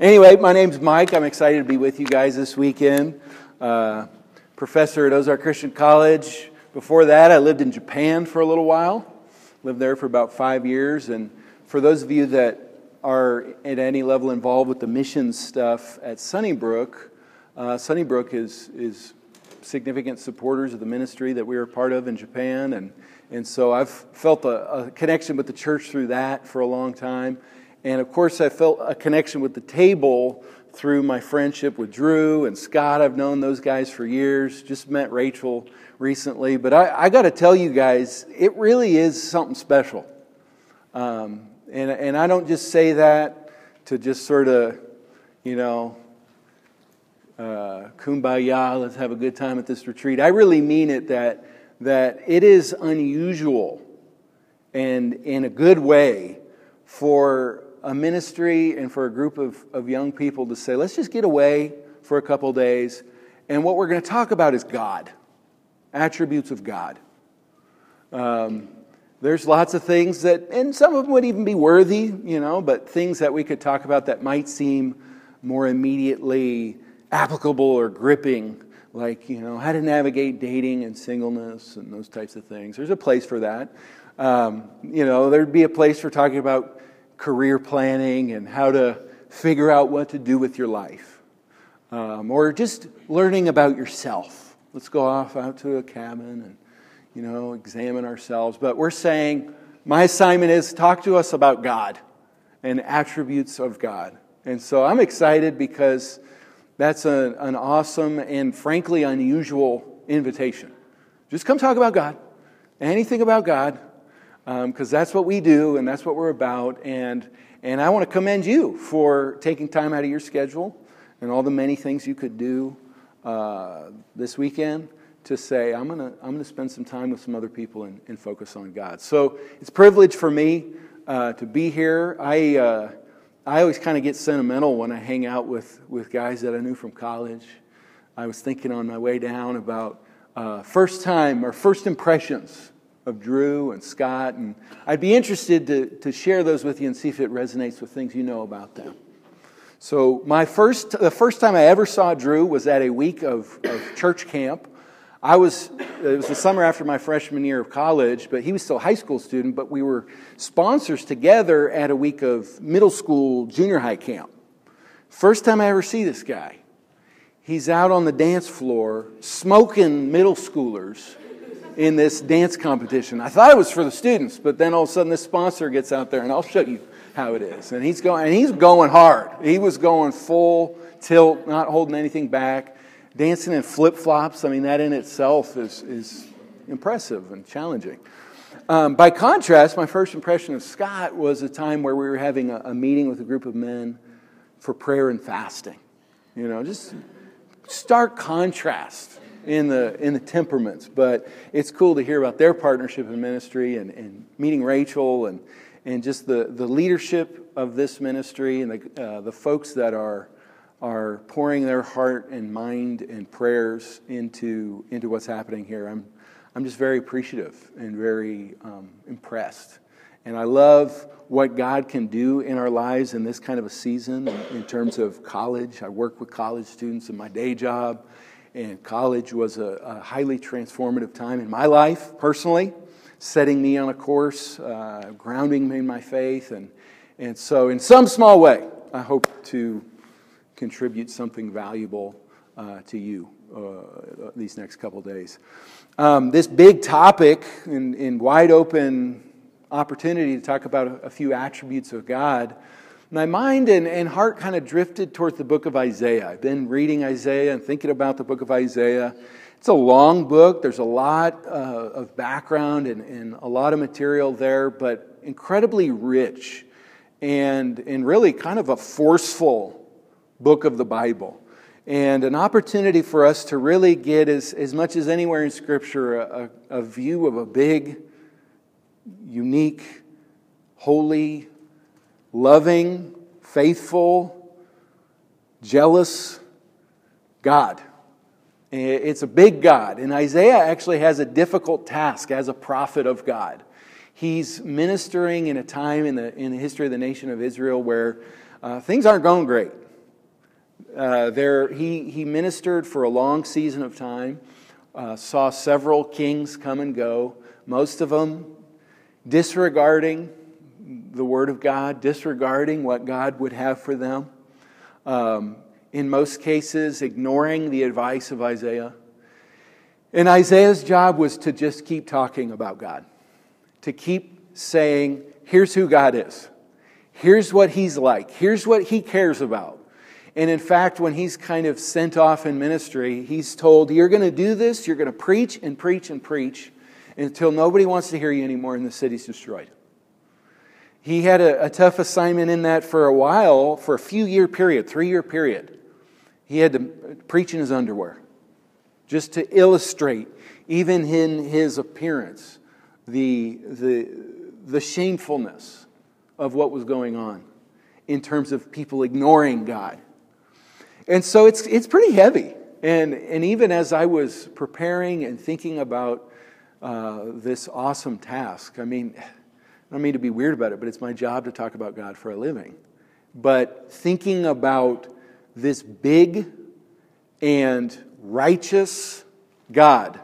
Anyway, my name's Mike. I'm excited to be with you guys this weekend. Professor at Ozark Christian College. Before that, I lived in Japan for a little while. Lived there for about 5 years. And for those of you that are at any level involved with the missions stuff at Sunnybrook, Sunnybrook is significant supporters of the ministry that we were a part of in Japan. And so I've felt a connection with the church through that for a long time. And of course, I felt a connection with the table through my friendship with Drew and Scott. I've known those guys for years. Just met Rachel recently. But I got to tell you guys, it really is something special. And I don't just say that to just sort of, kumbaya, let's have a good time at this retreat. I really mean it that it is unusual, and in a good way, for a ministry and for a group of young people to say, let's just get away for a couple days. And what we're going to talk about is God, attributes of God. There's lots of things that, and some of them would even be worthy, but things that we could talk about that might seem more immediately applicable or gripping, like, how to navigate dating and singleness and those types of things. There's a place for that. There'd be a place for talking about career planning and how to figure out what to do with your life. Or just learning about yourself. Let's go off out to a cabin and, examine ourselves. But we're saying, my assignment is talk to us about God and attributes of God. And so I'm excited because that's an awesome and frankly unusual invitation. Just come talk about God, anything about God. Because that's what we do, and that's what we're about, and I want to commend you for taking time out of your schedule and all the many things you could do this weekend to say, I'm gonna spend some time with some other people and focus on God. So it's a privilege for me to be here. I always kind of get sentimental when I hang out with guys that I knew from college. I was thinking on my way down about first impressions of Drew and Scott, and I'd be interested to share those with you and see if it resonates with things you know about them. So the first time I ever saw Drew was at a week of church camp. It was the summer after my freshman year of college, but he was still a high school student, but we were sponsors together at a week of middle school, junior high camp. First time I ever see this guy, he's out on the dance floor smoking middle schoolers in this dance competition. I thought it was for the students, but then all of a sudden this sponsor gets out there, and I'll show you how it is. And he's going hard. He was going full tilt, not holding anything back, dancing in flip-flops. I mean, that in itself is impressive and challenging. By contrast, my first impression of Scott was a time where we were having a meeting with a group of men for prayer and fasting. Just stark contrast in the temperaments, but it's cool to hear about their partnership in ministry and meeting Rachel and just the leadership of this ministry and the folks that are pouring their heart and mind and prayers into what's happening here. I'm just very appreciative and very impressed, and I love what God can do in our lives in this kind of a season in terms of college. I work with college students in my day job. And college was a highly transformative time in my life, personally, setting me on a course, grounding me in my faith. And so in some small way, I hope to contribute something valuable to you these next couple days. This big topic in wide open opportunity to talk about a few attributes of God. My mind and heart kind of drifted towards the book of Isaiah. I've been reading Isaiah and thinking about the book of Isaiah. It's a long book. There's a lot of background and a lot of material there, but incredibly rich and really kind of a forceful book of the Bible. And an opportunity for us to really get, as much as anywhere in Scripture, a view of a big, unique, holy, loving, faithful, jealous God. It's a big God. And Isaiah actually has a difficult task as a prophet of God. He's ministering in a time in the history of the nation of Israel where Things aren't going great. He ministered for a long season of time, saw several kings come and go, most of them disregarding the Word of God, disregarding what God would have for them. In most cases, ignoring the advice of Isaiah. And Isaiah's job was to just keep talking about God, to keep saying, here's who God is. Here's what He's like. Here's what He cares about. And in fact, when he's kind of sent off in ministry, he's told, you're going to do this, you're going to preach and preach and preach until nobody wants to hear you anymore and the city's destroyed. He had a tough assignment in that for a while, for a few-year period, 3-year period. He had to preach in his underwear just to illustrate, even in his appearance, the shamefulness of what was going on in terms of people ignoring God. And so it's pretty heavy. And even as I was preparing and thinking about this awesome task, I mean, I don't mean to be weird about it, but it's my job to talk about God for a living. But thinking about this big and righteous God,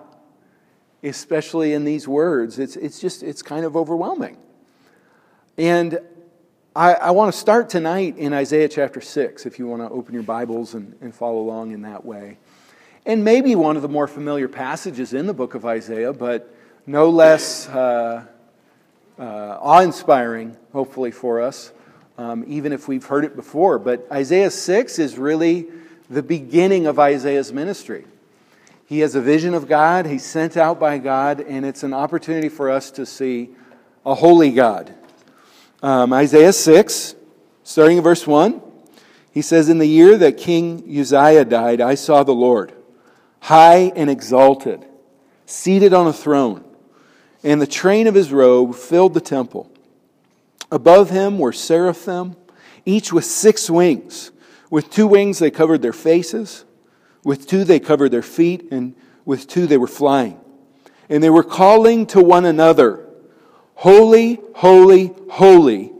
especially in these words, it's kind of overwhelming. And I want to start tonight in Isaiah chapter 6, if you want to open your Bibles and follow along in that way. And maybe one of the more familiar passages in the book of Isaiah, but no less awe-inspiring, hopefully, for us, even if we've heard it before. But Isaiah 6 is really the beginning of Isaiah's ministry. He has a vision of God, he's sent out by God, and it's an opportunity for us to see a holy God. Isaiah 6, starting in verse 1, he says, in the year that King Uzziah died, I saw the Lord, high and exalted, seated on a throne, and the train of his robe filled the temple. Above him were seraphim, each with 6 wings. With 2 wings they covered their faces, with 2 they covered their feet, and with 2 they were flying. And they were calling to one another, holy, holy, holy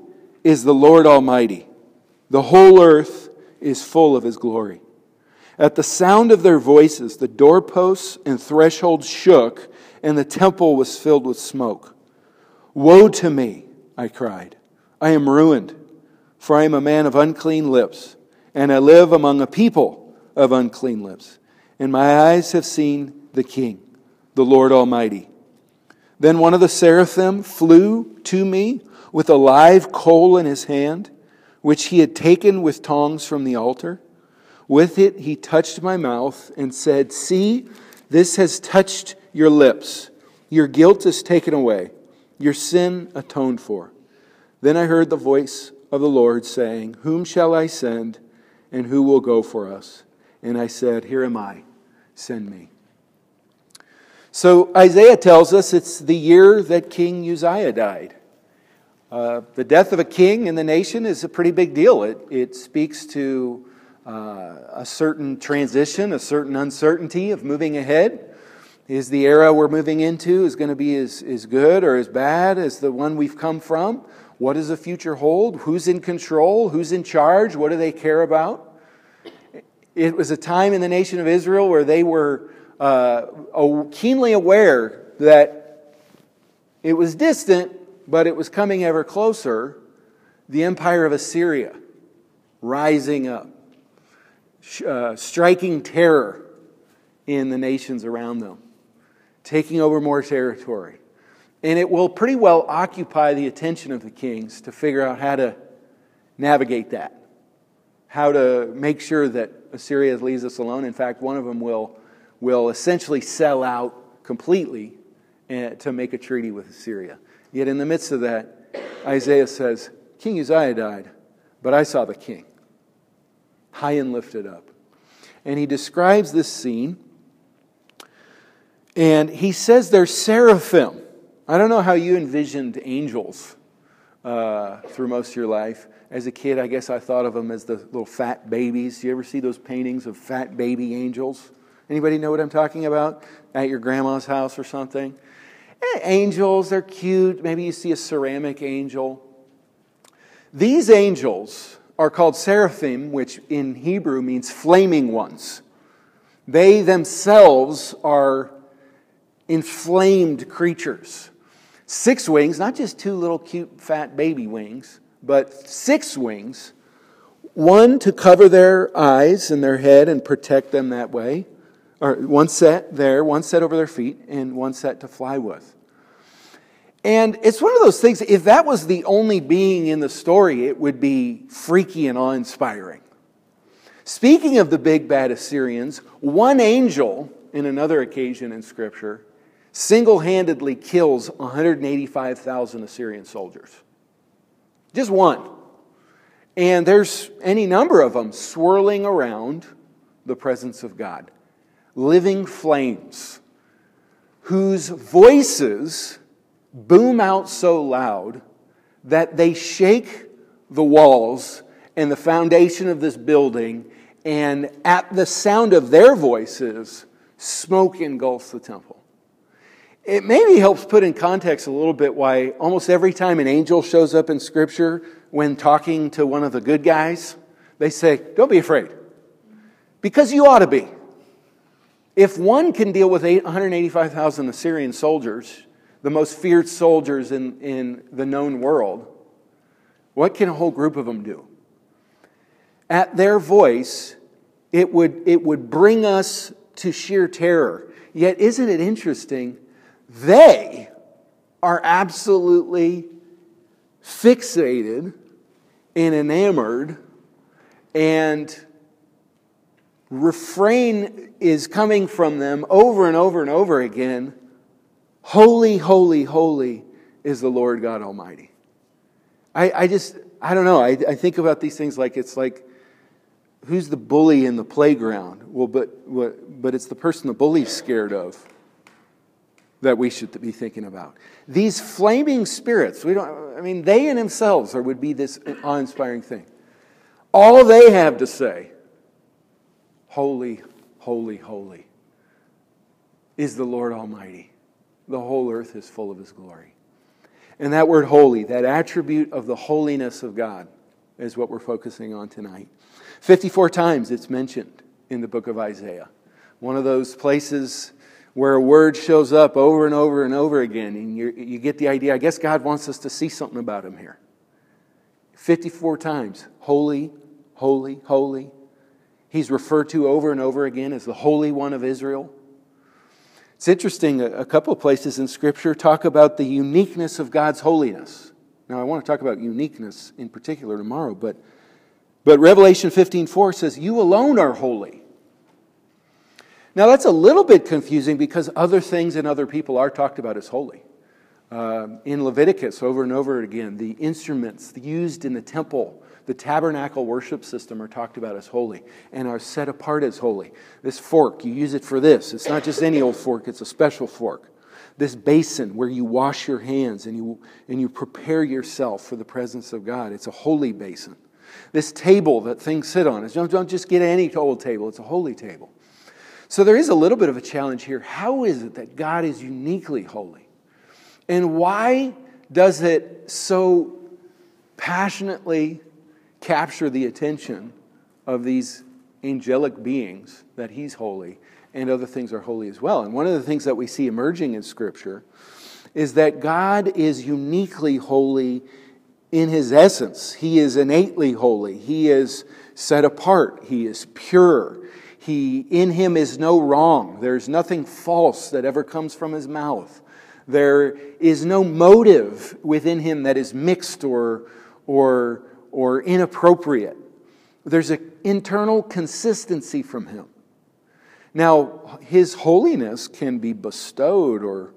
is the Lord Almighty. The whole earth is full of His glory. At the sound of their voices, the doorposts and thresholds shook, and the temple was filled with smoke. Woe to me, I cried. I am ruined, for I am a man of unclean lips, and I live among a people of unclean lips. And my eyes have seen the King, the Lord Almighty. Then one of the seraphim flew to me with a live coal in his hand, which he had taken with tongs from the altar. With it he touched my mouth and said, see, this has touched your lips. Your guilt is taken away, your sin atoned for. Then I heard the voice of the Lord saying, whom shall I send, and who will go for us? And I said, here am I, send me. So Isaiah tells us it's the year that King Uzziah died. The death of a king in the nation is a pretty big deal. It speaks to a certain transition, a certain uncertainty of moving ahead. Is the era we're moving into is going to be as good or as bad as the one we've come from? What does the future hold? Who's in control? Who's in charge? What do they care about? It was a time in the nation of Israel where they were keenly aware that it was distant, but it was coming ever closer, the empire of Assyria rising up, striking terror in the nations around them, taking over more territory. And it will pretty well occupy the attention of the kings to figure out how to navigate that, how to make sure that Assyria leaves us alone. In fact, one of them will essentially sell out completely to make a treaty with Assyria. Yet in the midst of that, Isaiah says, King Uzziah died, but I saw the King, high and lifted up. And he describes this scene, and he says they're seraphim. I don't know how you envisioned angels through most of your life. As a kid, I guess I thought of them as the little fat babies. You ever see those paintings of fat baby angels? Anybody know what I'm talking about? At your grandma's house or something? Angels, they're cute. Maybe you see a ceramic angel. These angels are called seraphim, which in Hebrew means flaming ones. They themselves are inflamed creatures. 6 wings, not just 2 little cute fat baby wings, but 6 wings. 1 to cover their eyes and their head and protect them that way. Or 1 set there, 1 set over their feet, and 1 set to fly with. And it's one of those things, if that was the only being in the story, it would be freaky and awe-inspiring. Speaking of the big bad Assyrians, 1 angel, in another occasion in Scripture, single-handedly kills 185,000 Assyrian soldiers. Just 1. And there's any number of them swirling around the presence of God. Living flames, whose voices boom out so loud that they shake the walls and the foundation of this building, and at the sound of their voices, smoke engulfs the temple. It maybe helps put in context a little bit why almost every time an angel shows up in Scripture when talking to one of the good guys, they say, don't be afraid, because you ought to be. If 1 can deal with 185,000 Assyrian soldiers, the most feared soldiers in the known world, what can a whole group of them do? At their voice, it would bring us to sheer terror. Yet, isn't it interesting? They are absolutely fixated and enamored, and refrain is coming from them over and over and over again. Holy, holy, holy is the Lord God Almighty. I don't know. I think about these things like it's like, who's the bully in the playground? Well, but it's the person the bully's scared of that we should be thinking about. These flaming spirits, they in themselves would be this awe-inspiring thing. All they have to say, holy, holy, holy is the Lord Almighty. The whole earth is full of His glory. And that word holy, that attribute of the holiness of God, is what we're focusing on tonight. 54 times it's mentioned in the book of Isaiah. One of those places where a word shows up over and over and over again, and you get the idea, I guess God wants us to see something about Him here. 54 times, holy, holy, holy. He's referred to over and over again as the Holy One of Israel. It's interesting, a couple of places in Scripture talk about the uniqueness of God's holiness. Now, I want to talk about uniqueness in particular tomorrow, but Revelation 15:4 says, you alone are holy. Now, that's a little bit confusing because other things and other people are talked about as holy. In Leviticus, over and over again, the instruments used in the temple, the tabernacle worship system, are talked about as holy and are set apart as holy. This fork, you use it for this. It's not just any old fork, it's a special fork. This basin where you wash your hands and you prepare yourself for the presence of God, it's a holy basin. This table that things sit on, don't just get any old table, it's a holy table. So there is a little bit of a challenge here. How is it that God is uniquely holy? And why does it so passionately capture the attention of these angelic beings that He's holy and other things are holy as well? And one of the things that we see emerging in Scripture is that God is uniquely holy in His essence. He is innately holy. He is set apart. He is pure. In Him is no wrong. There's nothing false that ever comes from His mouth. There is no motive within Him that is mixed or inappropriate. There's an internal consistency from Him. Now, His holiness can be bestowed or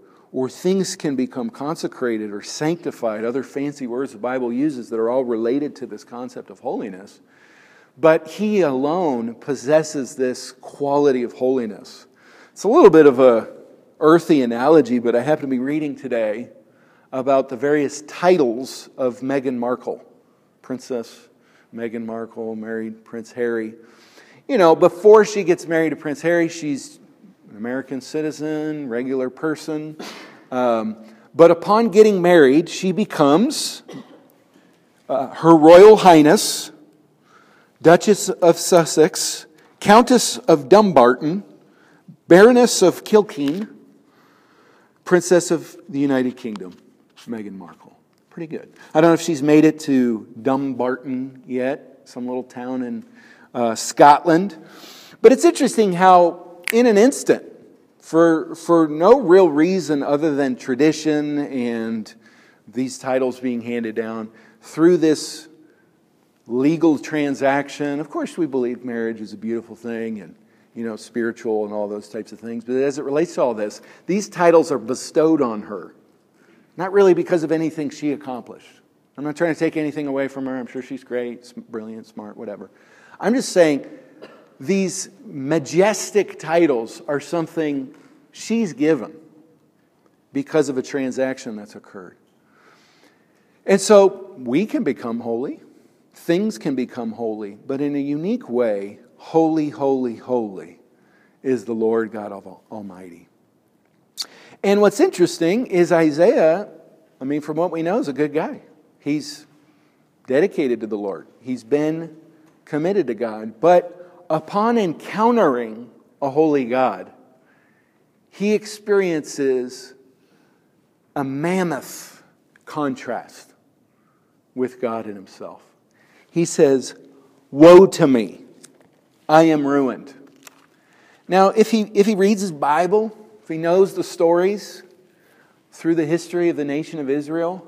things can become consecrated or sanctified, other fancy words the Bible uses that are all related to this concept of holiness. But He alone possesses this quality of holiness. It's a little bit of a earthy analogy, but I happen to be reading today about the various titles of Meghan Markle. Princess Meghan Markle married Prince Harry. You know, before she gets married to Prince Harry, she's an American citizen, regular person. But upon getting married, she becomes Her Royal Highness Duchess of Sussex, Countess of Dumbarton, Baroness of Kilkeen, Princess of the United Kingdom, Meghan Markle. Pretty good. I don't know if she's made it to Dumbarton yet, some little town in Scotland. But it's interesting how, in an instant, for no real reason other than tradition and these titles being handed down, through this legal transaction, of course we believe marriage is a beautiful thing and, you know, spiritual and all those types of things. But as it relates to all this, these titles are bestowed on her. Not really because of anything she accomplished. I'm not trying to take anything away from her. I'm sure she's great, brilliant, smart, whatever. I'm just saying these majestic titles are something she's given because of a transaction that's occurred. And so we can become holy. Things can become holy. But in a unique way, holy, holy, holy is the Lord God Almighty. And what's interesting is Isaiah, I mean, from what we know, is a good guy. He's dedicated to the Lord. He's been committed to God. But upon encountering a holy God, he experiences a mammoth contrast with God and himself. He says, "Woe to me, I am ruined." Now, if he reads his Bible, if he knows the stories through the history of the nation of Israel,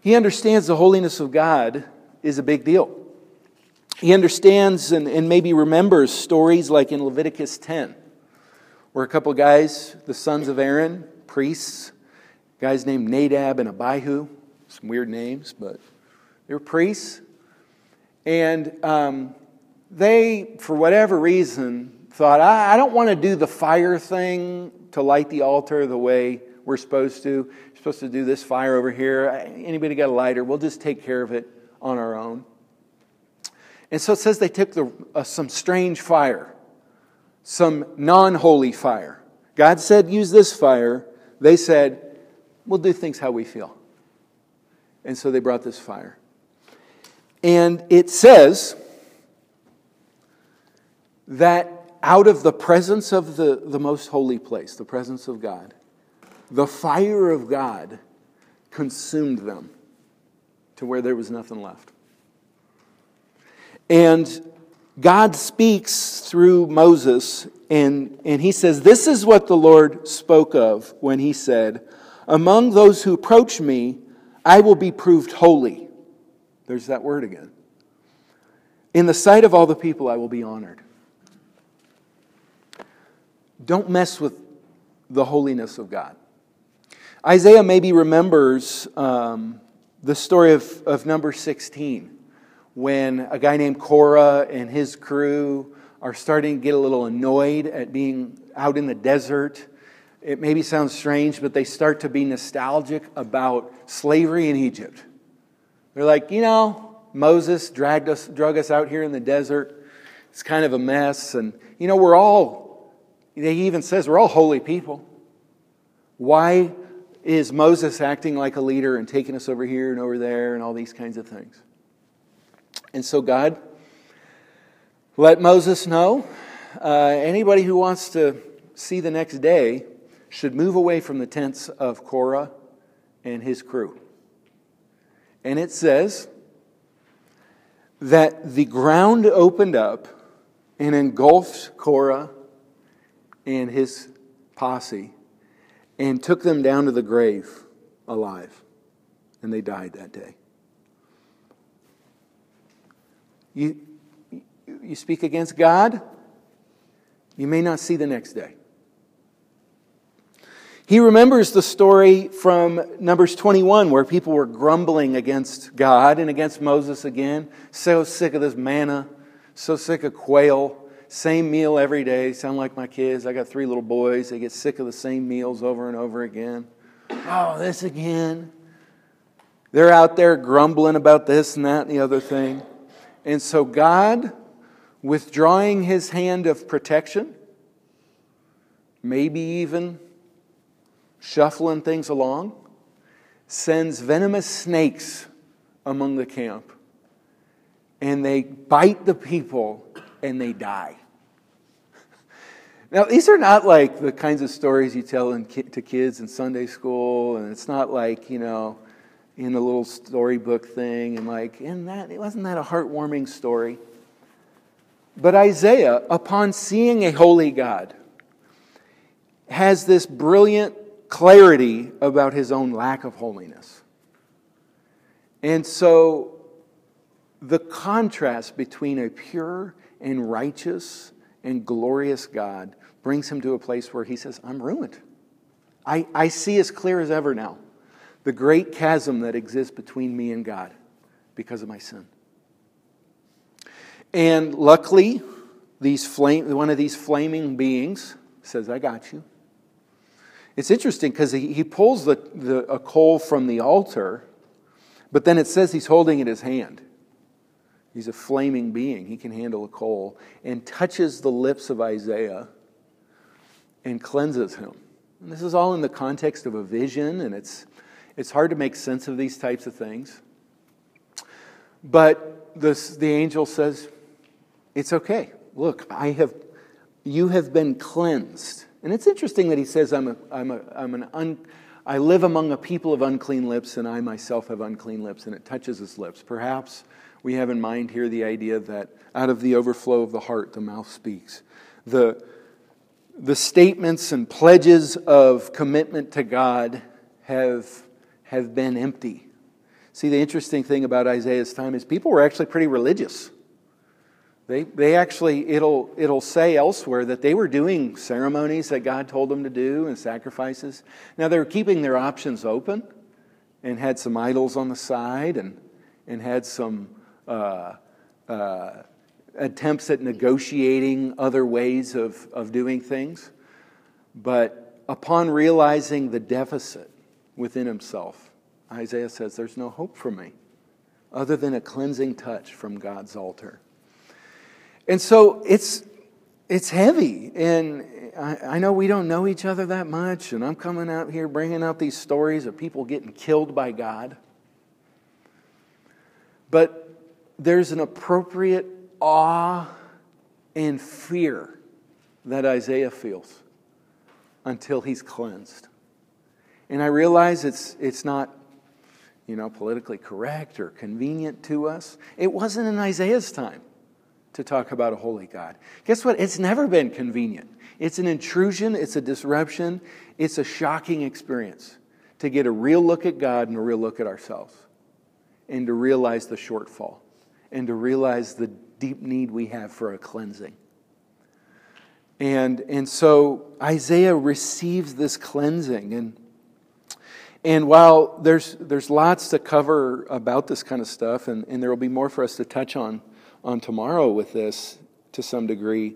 he understands the holiness of God is a big deal. He understands and maybe remembers stories like in Leviticus 10, where a couple of guys, the sons of Aaron, priests, guys named Nadab and Abihu, some weird names, but they were priests. And they, for whatever reason, thought, I don't want to do the fire thing to light the altar the way we're supposed to. We're supposed to do this fire over here. Anybody got a lighter? We'll just take care of it on our own. And so it says they took some strange fire, some non-holy fire. God said, use this fire. They said, we'll do things how we feel. And so they brought this fire. And it says that out of the presence of the most holy place, the presence of God, the fire of God consumed them to where there was nothing left. And God speaks through Moses, and he says, this is what the Lord spoke of when he said, among those who approach me, I will be proved holy. There's that word again. In the sight of all the people, I will be honored. Don't mess with the holiness of God. Isaiah maybe remembers the story of number 16, when a guy named Korah and his crew are starting to get a little annoyed at being out in the desert. It maybe sounds strange, but they start to be nostalgic about slavery in Egypt. They're like, you know, Moses drug us out here in the desert. It's kind of a mess. And, you know, he even says we're all holy people. Why is Moses acting like a leader and taking us over here and over there and all these kinds of things? And so God let Moses know anybody who wants to see the next day should move away from the tents of Korah and his crew. And it says that the ground opened up and engulfed Korah and his posse, and took them down to the grave alive. And they died that day. You speak against God, you may not see the next day. He remembers the story from Numbers 21, where people were grumbling against God and against Moses again. So sick of this manna, so sick of quail. Same meal every day. Sound like my kids. I got 3 little boys. They get sick of the same meals over and over again. Oh, this again. They're out there grumbling about this and that and the other thing. And so God, withdrawing his hand of protection, maybe even shuffling things along, sends venomous snakes among the camp and they bite the people and they die. Now, these are not like the kinds of stories you tell to kids in Sunday school, and it's not like, you know, in the little storybook thing, and like, wasn't that a heartwarming story? But Isaiah, upon seeing a holy God, has this brilliant clarity about his own lack of holiness. And so the contrast between a pure and righteous and glorious God brings him to a place where he says, I'm ruined. I see as clear as ever now the great chasm that exists between me and God because of my sin. And luckily, one of these flaming beings says, I got you. It's interesting because he pulls a coal from the altar, but then it says he's holding it in his hand. He's a flaming being. He can handle a coal, and touches the lips of Isaiah and cleanses him. And this is all in the context of a vision, and it's hard to make sense of these types of things. But the angel says, it's okay. Look, you have been cleansed. And it's interesting that he says, I live among a people of unclean lips, and I myself have unclean lips, and it touches his lips. Perhaps we have in mind here the idea that out of the overflow of the heart, the mouth speaks. The statements and pledges of commitment to God have been empty. See, the interesting thing about Isaiah's time is people were actually pretty religious. They actually, it'll say elsewhere that they were doing ceremonies that God told them to do and sacrifices. Now, they were keeping their options open and had some idols on the side and had some attempts at negotiating other ways of doing things. But upon realizing the deficit within himself, Isaiah says, there's no hope for me other than a cleansing touch from God's altar. And so it's heavy, and I know we don't know each other that much, and I'm coming out here bringing out these stories of people getting killed by God. But there's an appropriate awe and fear that Isaiah feels until he's cleansed. And I realize it's not, you know, politically correct or convenient to us. It wasn't in Isaiah's time to talk about a holy God. Guess what? It's never been convenient. It's an intrusion. It's a disruption. It's a shocking experience to get a real look at God and a real look at ourselves, and to realize the shortfall, and to realize the deep need we have for a cleansing. And so Isaiah receives this cleansing, and while there's lots to cover about this kind of stuff, and there will be more for us to touch on tomorrow with this to some degree,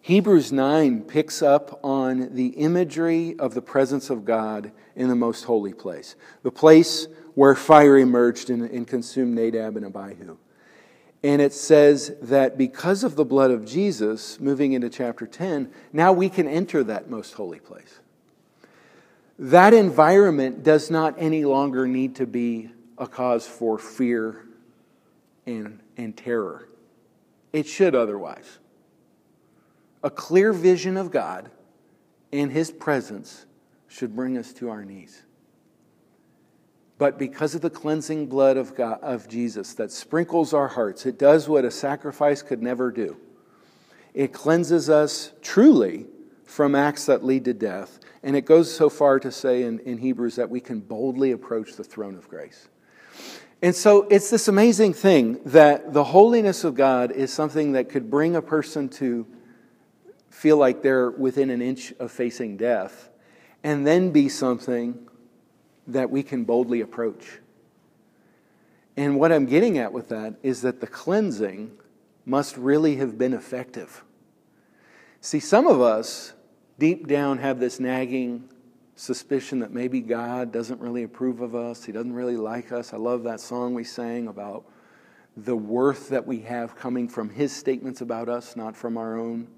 Hebrews 9 picks up on the imagery of the presence of God in the most holy place, the place where fire emerged and consumed Nadab and Abihu. And it says that because of the blood of Jesus, moving into chapter 10, now we can enter that most holy place. That environment does not any longer need to be a cause for fear and terror. It should otherwise. A clear vision of God and His presence should bring us to our knees. But because of the cleansing blood of God, of Jesus that sprinkles our hearts, it does what a sacrifice could never do. It cleanses us truly from acts that lead to death. And it goes so far to say in Hebrews that we can boldly approach the throne of grace. And so it's this amazing thing that the holiness of God is something that could bring a person to feel like they're within an inch of facing death, and then be something that we can boldly approach. And what I'm getting at with that is that the cleansing must really have been effective. See, some of us deep down have this nagging suspicion that maybe God doesn't really approve of us. He doesn't really like us. I love that song we sang about the worth that we have coming from His statements about us, not from our own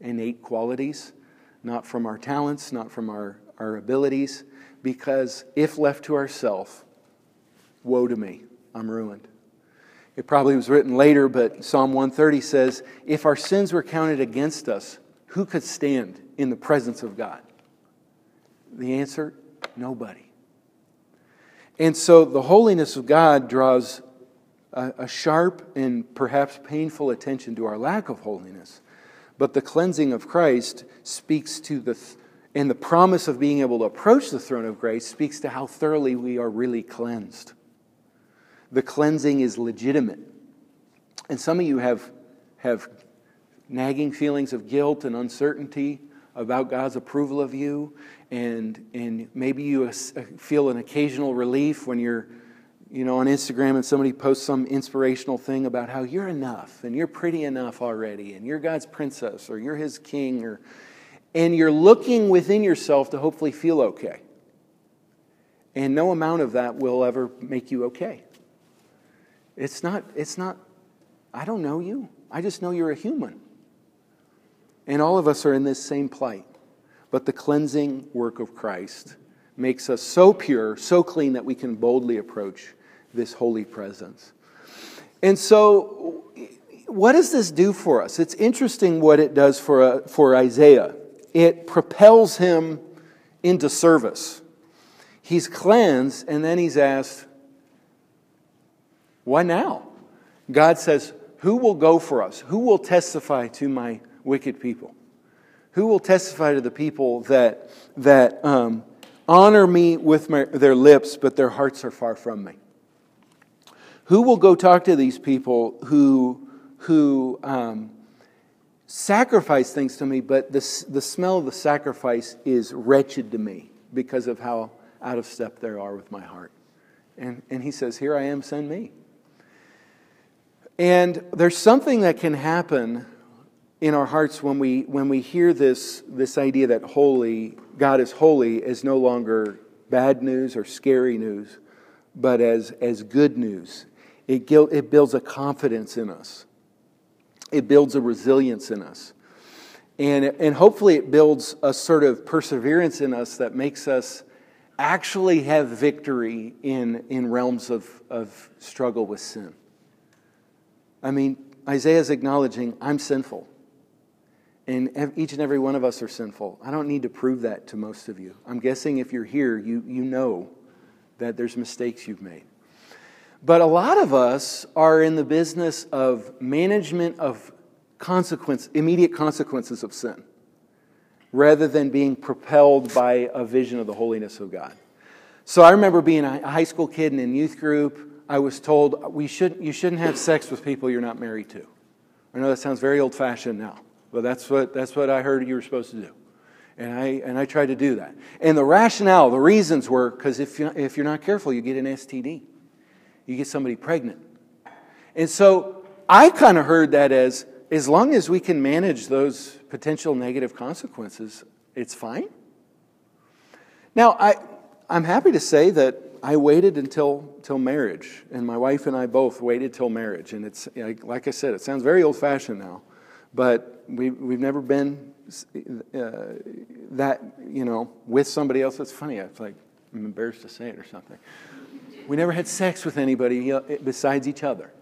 innate qualities, not from our talents, not from our abilities, because if left to ourselves, woe to me, I'm ruined. It probably was written later, but Psalm 130 says, if our sins were counted against us, who could stand in the presence of God? The answer, nobody. And so the holiness of God draws a sharp and perhaps painful attention to our lack of holiness. But the cleansing of Christ speaks to and the promise of being able to approach the throne of grace speaks to how thoroughly we are really cleansed. The cleansing is legitimate. And some of you have nagging feelings of guilt and uncertainty about God's approval of you. And maybe you feel an occasional relief when you're on Instagram and somebody posts some inspirational thing about how you're enough and you're pretty enough already and you're God's princess or you're his king, and you're looking within yourself to hopefully feel okay. And no amount of that will ever make you okay. It's not, I don't know you. I just know you're a human. And all of us are in this same plight. But the cleansing work of Christ makes us so pure, so clean that we can boldly approach this holy presence. And so, what does this do for us? It's interesting what it does for Isaiah. It propels him into service. He's cleansed, and then he's asked, why now? God says, who will go for us? Who will testify to my wicked people? Who will testify to the people that honor me with their lips, but their hearts are far from me? Who will go talk to these people who sacrifice things to me, but the smell of the sacrifice is wretched to me because of how out of step they are with my heart? And he says, here I am, send me. And there's something that can happen in our hearts when we hear this idea that God is holy as no longer bad news or scary news, but as good news. It builds a confidence in us. It builds a resilience in us. And hopefully it builds a sort of perseverance in us that makes us actually have victory in realms of struggle with sin. I mean, Isaiah's acknowledging, I'm sinful. And each and every one of us are sinful. I don't need to prove that to most of you. I'm guessing if you're here, you know that there's mistakes you've made. But a lot of us are in the business of management of immediate consequences of sin, rather than being propelled by a vision of the holiness of God. So I remember being a high school kid and in youth group, I was told, you shouldn't have sex with people you're not married to. I know that sounds very old-fashioned now. Well, that's what I heard you were supposed to do, and I tried to do that. And the reasons were because if you're not careful, you get an STD, you get somebody pregnant. And so I kind of heard that as long as we can manage those potential negative consequences, it's fine. Now I'm happy to say that I waited till marriage, and my wife and I both waited till marriage. And it's like I said, it sounds very old-fashioned now. But we've never been with somebody else. It's funny. It's like I'm embarrassed to say it or something. We never had sex with anybody besides each other.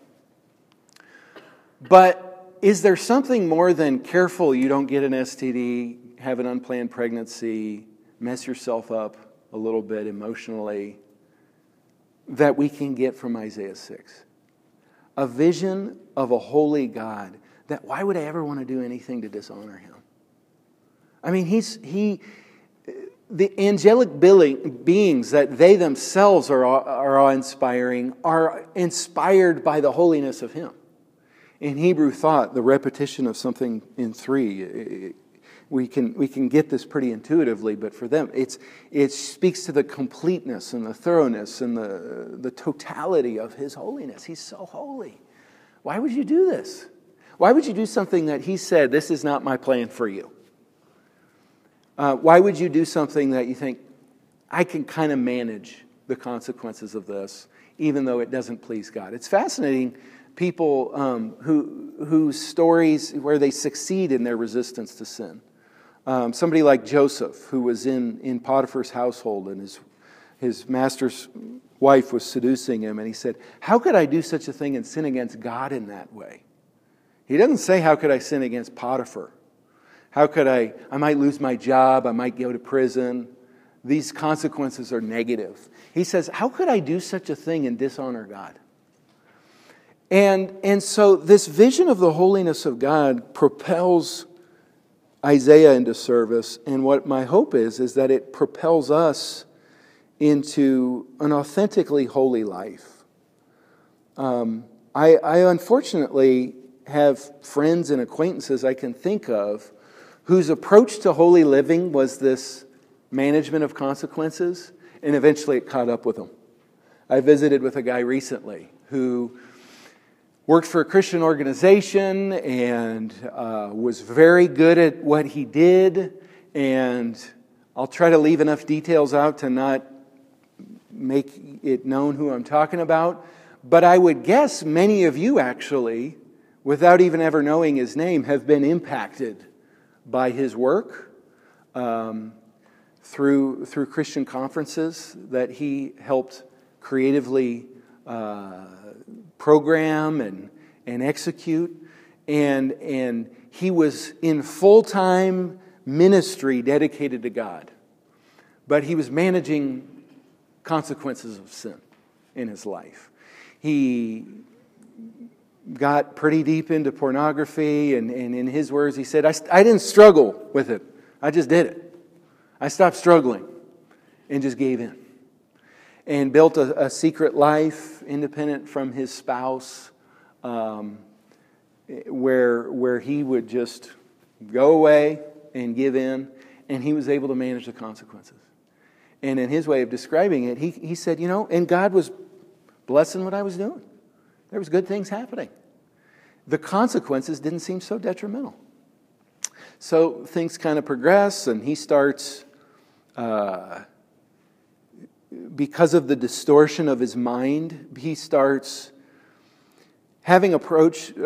But is there something more than careful you don't get an STD, have an unplanned pregnancy, mess yourself up a little bit emotionally, that we can get from Isaiah 6? A vision of a holy God. That why would I ever want to do anything to dishonor him? I mean, the angelic beings that they themselves are awe-inspiring are inspired by the holiness of him. In Hebrew thought, the repetition of something in 3, we can get this pretty intuitively, but for them, it speaks to the completeness and the thoroughness and the totality of his holiness. He's so holy. Why would you do this? Why would you do something that he said, this is not my plan for you? Why would you do something that you think, I can kind of manage the consequences of this, even though it doesn't please God? It's fascinating, people whose stories where they succeed in their resistance to sin. Somebody like Joseph, who was in Potiphar's household, and his master's wife was seducing him, and he said, how could I do such a thing and sin against God in that way? He doesn't say, how could I sin against Potiphar? How could I might lose my job, I might go to prison. These consequences are negative. He says, how could I do such a thing and dishonor God? And so this vision of the holiness of God propels Isaiah into service. And what my hope is that it propels us into an authentically holy life. I unfortunately have friends and acquaintances I can think of whose approach to holy living was this management of consequences, and eventually it caught up with them. I visited with a guy recently who worked for a Christian organization and was very good at what he did, and I'll try to leave enough details out to not make it known who I'm talking about, but I would guess many of you actually, without even ever knowing his name, have been impacted by his work through Christian conferences that he helped creatively program and execute. And he was in full-time ministry dedicated to God. But he was managing consequences of sin in his life. He got pretty deep into pornography, and in his words, he said, I didn't struggle with it. I just did it. I stopped struggling and just gave in. And built a secret life independent from his spouse, where he would just go away and give in, and he was able to manage the consequences. And in his way of describing it, he said, you know, and God was blessing what I was doing. There was good things happening. The consequences didn't seem so detrimental. So things kind of progress, and he starts, because of the distortion of his mind, he starts having an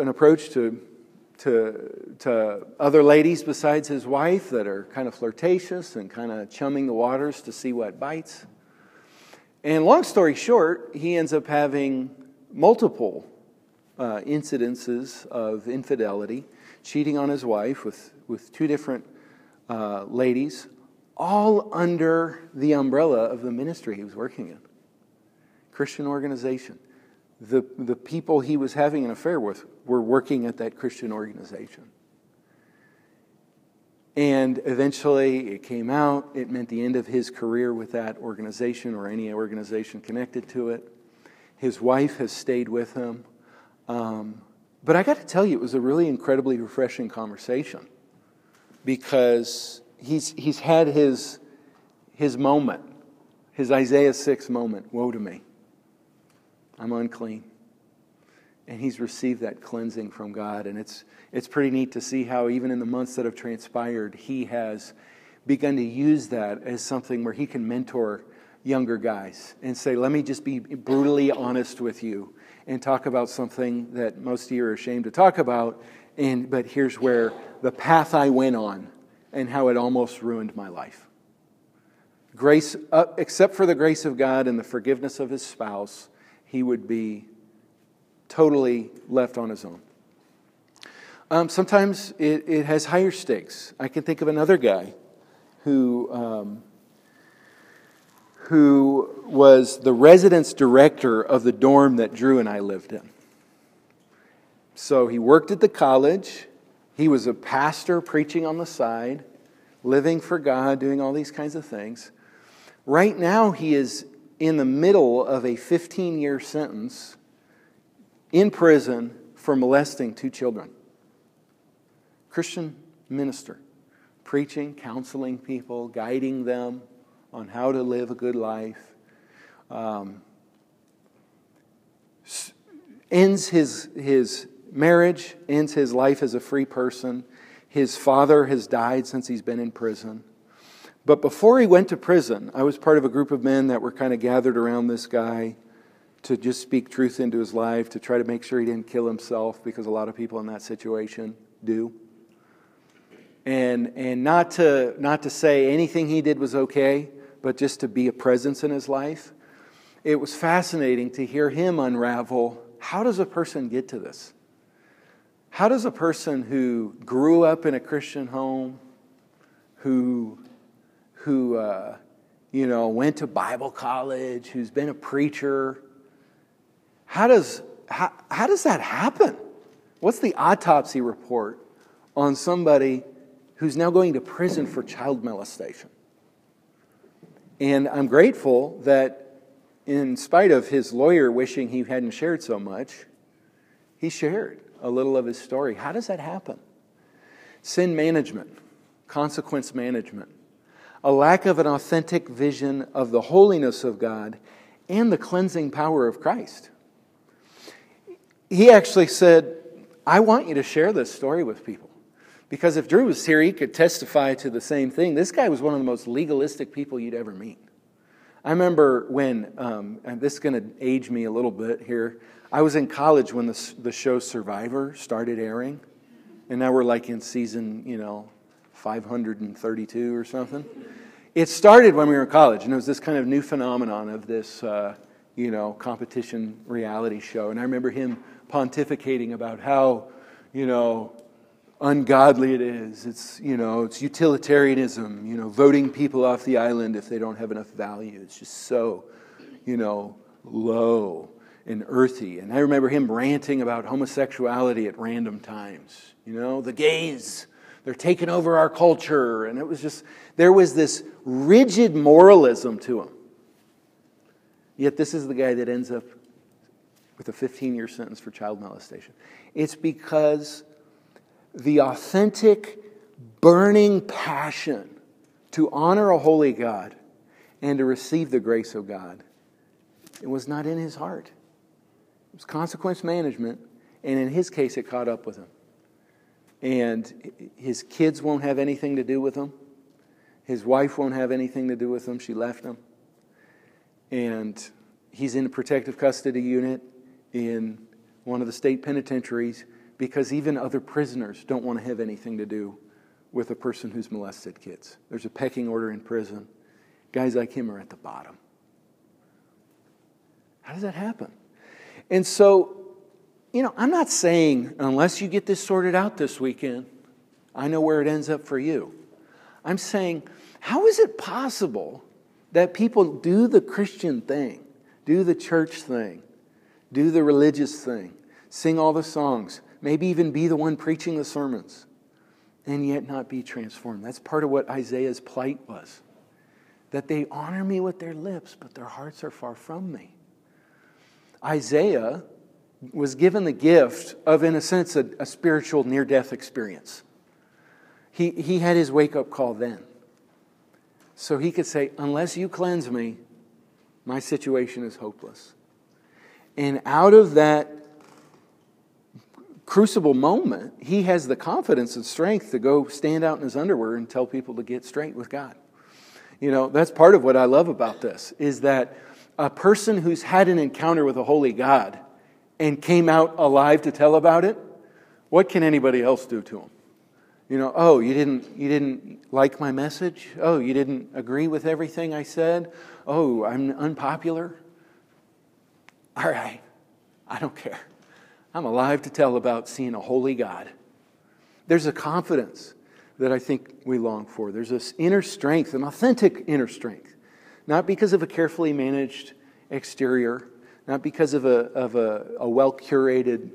approach to other ladies besides his wife that are kind of flirtatious and kind of chumming the waters to see what bites. And long story short, he ends up having multiple incidences of infidelity, cheating on his wife with two different ladies, all under the umbrella of the ministry he was working in. Christian organization. The people he was having an affair with were working at that Christian organization. And eventually it came out. It meant the end of his career with that organization or any organization connected to it. His wife has stayed with him. But I got to tell you, it was a really incredibly refreshing conversation, because he's had his moment, his Isaiah 6 moment, woe to me, I'm unclean. And he's received that cleansing from God, and it's pretty neat to see how even in the months that have transpired, he has begun to use that as something where he can mentor younger guys and say, let me just be brutally honest with you and talk about something that most of you are ashamed to talk about, but here's where the path I went on and how it almost ruined my life. Grace, except for the grace of God and the forgiveness of his spouse, he would be totally left on his own. Sometimes it has higher stakes. I can think of another guy who was the residence director of the dorm that Drew and I lived in. So he worked at the college. He was a pastor preaching on the side, living for God, doing all these kinds of things. Right now, he is in the middle of a 15-year sentence in prison for molesting two children. Christian minister, preaching, counseling people, guiding them on how to live a good life, ends his marriage, ends his life as a free person. His father has died since he's been in prison. But before he went to prison, I was part of a group of men that were kind of gathered around this guy to just speak truth into his life, to try to make sure he didn't kill himself, because a lot of people in that situation do. And not to say anything he did was okay, but just to be a presence in his life. it was fascinating to hear him unravel, how does a person get to this? How does a person who grew up in a Christian home, who went to Bible college, who's been a preacher, how does that happen? What's the autopsy report on somebody who's now going to prison for child molestation? And I'm grateful that in spite of his lawyer wishing he hadn't shared so much, he shared a little of his story. How does that happen? Sin management, consequence management, a lack of an authentic vision of the holiness of God and the cleansing power of Christ. He actually said, I want you to share this story with people. Because if Drew was here, he could testify to the same thing. This guy was one of the most legalistic people you'd ever meet. I remember when, and this is going to age me a little bit here, I was in college when the show Survivor started airing. And now we're like in season, 532 or something. It started when we were in college, and it was this kind of new phenomenon of this, competition reality show. And I remember him pontificating about how, ungodly it is. It's, it's utilitarianism, voting people off the island if they don't have enough value. It's just so, low and earthy. And I remember him ranting about homosexuality at random times. The gays, they're taking over our culture. And it was just, there was this rigid moralism to him. Yet this is the guy that ends up with a 15-year sentence for child molestation. It's because the authentic, burning passion to honor a holy God and to receive the grace of God, it was not in his heart. It was consequence management, and in his case, it caught up with him. And his kids won't have anything to do with him. His wife won't have anything to do with him. She left him. And he's in a protective custody unit in one of the state penitentiaries, because even other prisoners don't want to have anything to do with a person who's molested kids. There's a pecking order in prison. Guys like him are at the bottom. How does that happen? And so, I'm not saying unless you get this sorted out this weekend, I know where it ends up for you. I'm saying, how is it possible that people do the Christian thing, do the church thing, do the religious thing, sing all the songs, maybe even be the one preaching the sermons, and yet not be transformed? That's part of what Isaiah's plight was. That they honor me with their lips, but their hearts are far from me. Isaiah was given the gift of, in a sense, a spiritual near-death experience. He had his wake-up call then. So he could say, unless you cleanse me, my situation is hopeless. And out of that crucible moment, he has the confidence and strength to go stand out in his underwear and tell people to get straight with God. That's part of what I love about this, is that a person who's had an encounter with a holy God and came out alive to tell about it, what can anybody else do to him? Oh, you didn't like my message? Oh, you didn't agree with everything I said? Oh, I'm unpopular? All right, I don't care. I'm alive to tell about seeing a holy God. There's a confidence that I think we long for. There's this inner strength, an authentic inner strength, not because of a carefully managed exterior, not because of a well-curated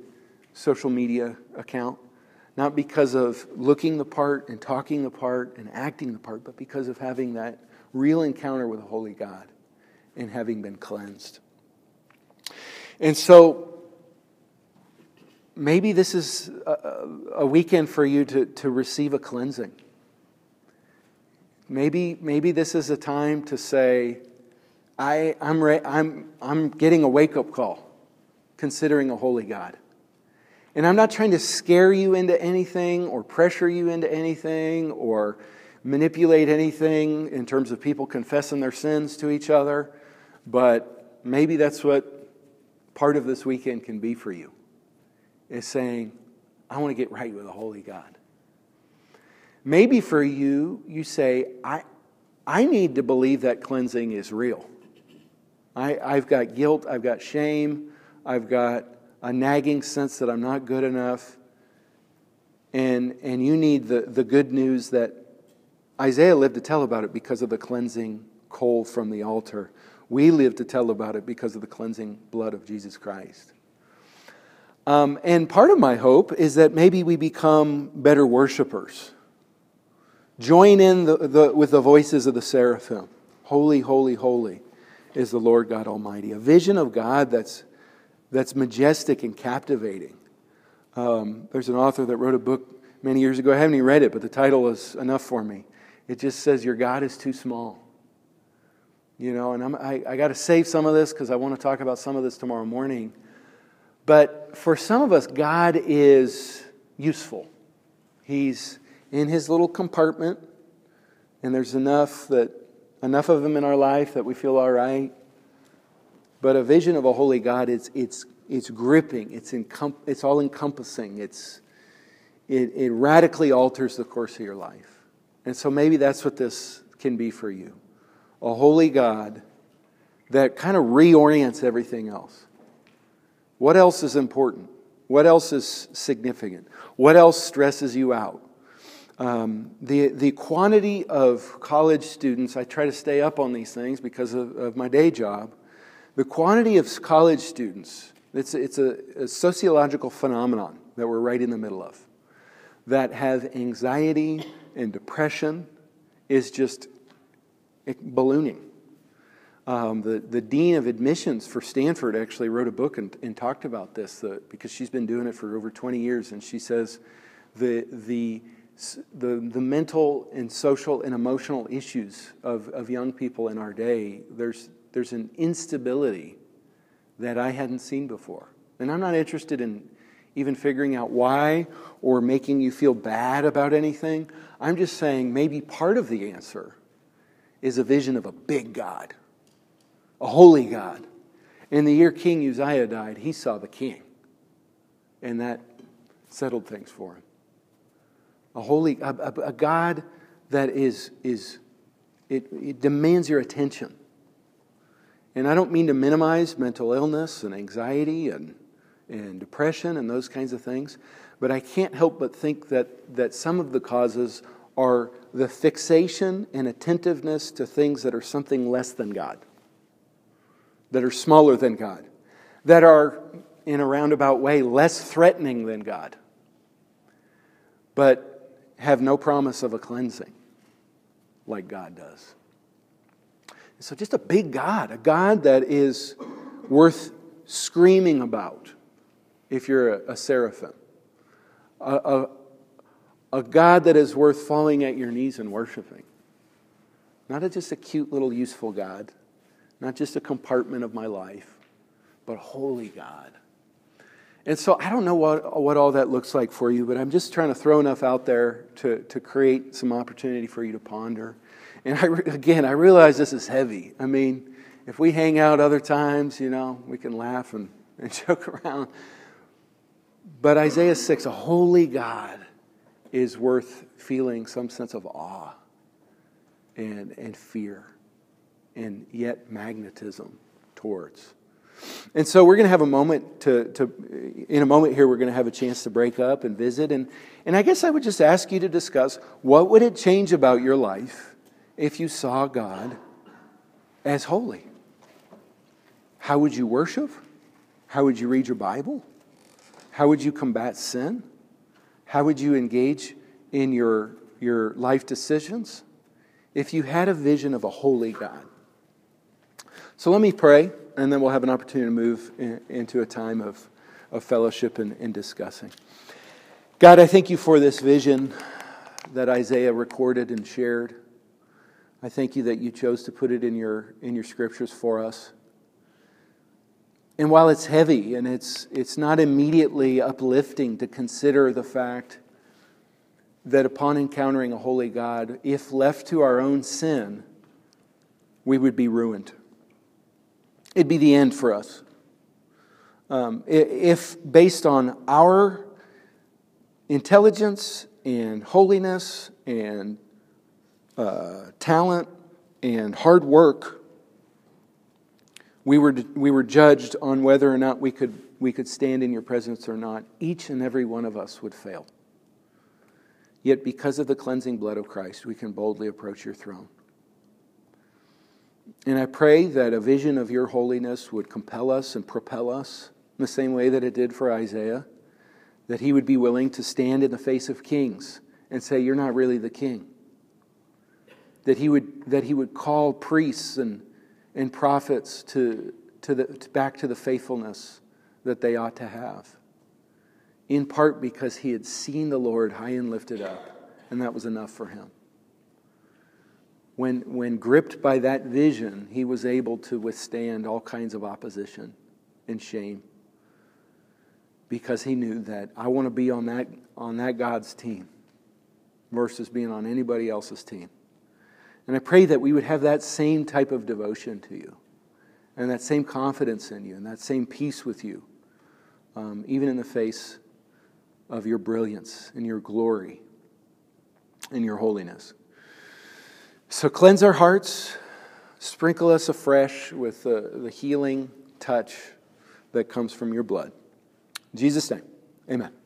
social media account, not because of looking the part and talking the part and acting the part, but because of having that real encounter with a holy God and having been cleansed. And so, maybe this is a weekend for you to receive a cleansing. Maybe this is a time to say, I'm getting a wake-up call, considering a holy God. And I'm not trying to scare you into anything or pressure you into anything or manipulate anything in terms of people confessing their sins to each other. But maybe that's what part of this weekend can be for you. Is saying, I want to get right with a holy God. Maybe for you, you say, I need to believe that cleansing is real. I've got guilt, I've got shame, I've got a nagging sense that I'm not good enough. And you need the good news that Isaiah lived to tell about it because of the cleansing coal from the altar. We live to tell about it because of the cleansing blood of Jesus Christ. And part of my hope is that maybe we become better worshipers. Join in with the voices of the seraphim. Holy, holy, holy is the Lord God Almighty. A vision of God that's majestic and captivating. There's an author that wrote a book many years ago. I haven't even read it, but the title is enough for me. It just says, "Your God is too small." You know, and I got to save some of this because I want to talk about some of this tomorrow morning. But for some of us, God is useful. He's in His little compartment, and there's enough of Him in our life that we feel all right. But a vision of a holy God, it's gripping, it's all encompassing. It radically alters the course of your life, and so maybe that's what this can be for you: a holy God that kind of reorients everything else. What else is important? What else is significant? What else stresses you out? The quantity of college students, I try to stay up on these things because of my day job. The quantity of college students, it's a sociological phenomenon that we're right in the middle of, that have anxiety and depression is just ballooning. The dean of admissions for Stanford actually wrote a book and talked about this because she's been doing it for over 20 years, and she says the mental and social and emotional issues of young people in our day, there's an instability that I hadn't seen before. And I'm not interested in even figuring out why or making you feel bad about anything. I'm just saying maybe part of the answer is a vision of a big God, a holy God. In the year King Uzziah died, he saw the king, and that settled things for him. A God that it demands your attention. And I don't mean to minimize mental illness and anxiety and depression and those kinds of things, but I can't help but think that some of the causes are the fixation and attentiveness to things that are something less than God, that are smaller than God, that are, in a roundabout way, less threatening than God, but have no promise of a cleansing like God does. So just a big God, a God that is worth screaming about if you're a seraphim. A God that is worth falling at your knees and worshiping. Not just a cute little useful God, not just a compartment of my life, but a holy God. And so I don't know what all that looks like for you, but I'm just trying to throw enough out there to create some opportunity for you to ponder. And I realize this is heavy. I mean, if we hang out other times, you know, we can laugh and joke around. But Isaiah 6, a holy God, is worth feeling some sense of awe and fear and yet magnetism towards. And so we're going to have a moment in a moment here, we're going to have a chance to break up and visit. And I guess I would just ask you to discuss, what would it change about your life if you saw God as holy? How would you worship? How would you read your Bible? How would you combat sin? How would you engage in your life decisions if you had a vision of a holy God? So let me pray, and then we'll have an opportunity to move into a time of fellowship and discussing. God, I thank you for this vision that Isaiah recorded and shared. I thank you that you chose to put it in your scriptures for us. And while it's heavy and it's not immediately uplifting to consider the fact that upon encountering a holy God, if left to our own sin, we would be ruined. It'd be the end for us. If based on our intelligence and holiness and talent and hard work, We were judged on whether or not we could stand in your presence or not. Each and every one of us would fail. Yet because of the cleansing blood of Christ, we can boldly approach your throne. And I pray that a vision of your holiness would compel us and propel us in the same way that it did for Isaiah, that he would be willing to stand in the face of kings and say, you're not really the king. That he would call priests and prophets back to the faithfulness that they ought to have. In part because he had seen the Lord high and lifted up, and that was enough for him. When gripped by that vision, he was able to withstand all kinds of opposition and shame, because he knew that I want to be on that God's team versus being on anybody else's team. And I pray that we would have that same type of devotion to you, and that same confidence in you, and that same peace with you, even in the face of your brilliance and your glory and your holiness. So cleanse our hearts, sprinkle us afresh with the healing touch that comes from your blood. In Jesus' name, amen.